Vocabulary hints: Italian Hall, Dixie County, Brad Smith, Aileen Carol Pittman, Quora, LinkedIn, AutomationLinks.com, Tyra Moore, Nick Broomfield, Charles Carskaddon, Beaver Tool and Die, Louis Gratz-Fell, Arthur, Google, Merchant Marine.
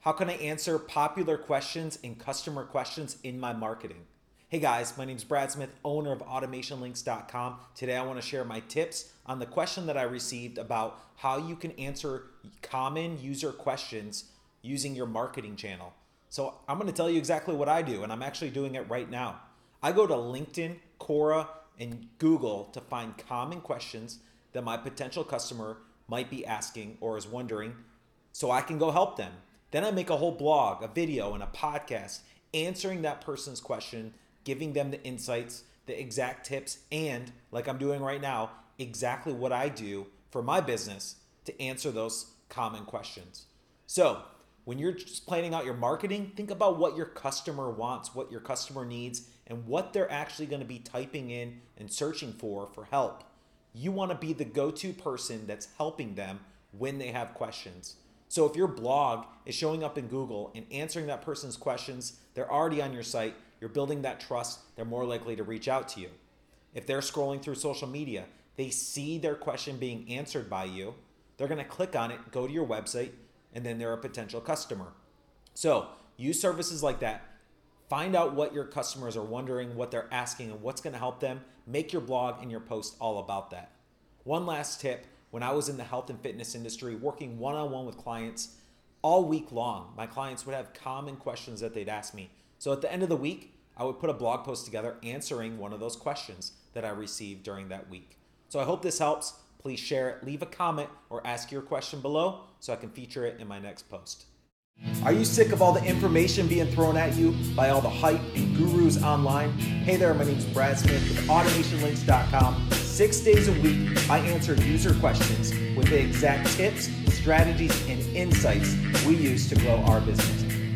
How can I answer popular questions and customer questions in my marketing? Hey guys, my name is Brad Smith, owner of AutomationLinks.com. Today I want to share my tips on the question that I received about how you can answer common user questions using your marketing channel. So I'm going to tell you exactly what I do, and I'm actually doing it right now. I go to LinkedIn, Quora, and Google to find common questions that my potential customer might be asking or is wondering so I can go help them. Then I make a whole blog, a video, and a podcast answering that person's question, giving them the insights, the exact tips, and like I'm doing right now, exactly what I do for my business to answer those common questions. So when you're just planning out your marketing, think about what your customer wants, what your customer needs, and what they're actually going to be typing in and searching for help. You want to be the go-to person that's helping them when they have questions. So if your blog is showing up in Google and answering that person's questions, they're already on your site, you're building that trust, they're more likely to reach out to you. If they're scrolling through social media, they see their question being answered by you, they're going to click on it, go to your website, and then they're a potential customer. So use services like that. Find out what your customers are wondering, what they're asking, and what's going to help them. Make your blog and your post all about that. One last tip. When I was in the health and fitness industry working one-on-one with clients all week long, my clients would have common questions that they'd ask me. So at the end of the week, I would put a blog post together answering one of those questions that I received during that week. So I hope this helps. Please share it, leave a comment, or ask your question below so I can feature it in my next post. Are you sick of all the information being thrown at you by all the hype and gurus online? Hey there, my name is Brad Smith with AutomationLinks.com. 6 days a week, I answer user questions with the exact tips, strategies, and insights we use to grow our business.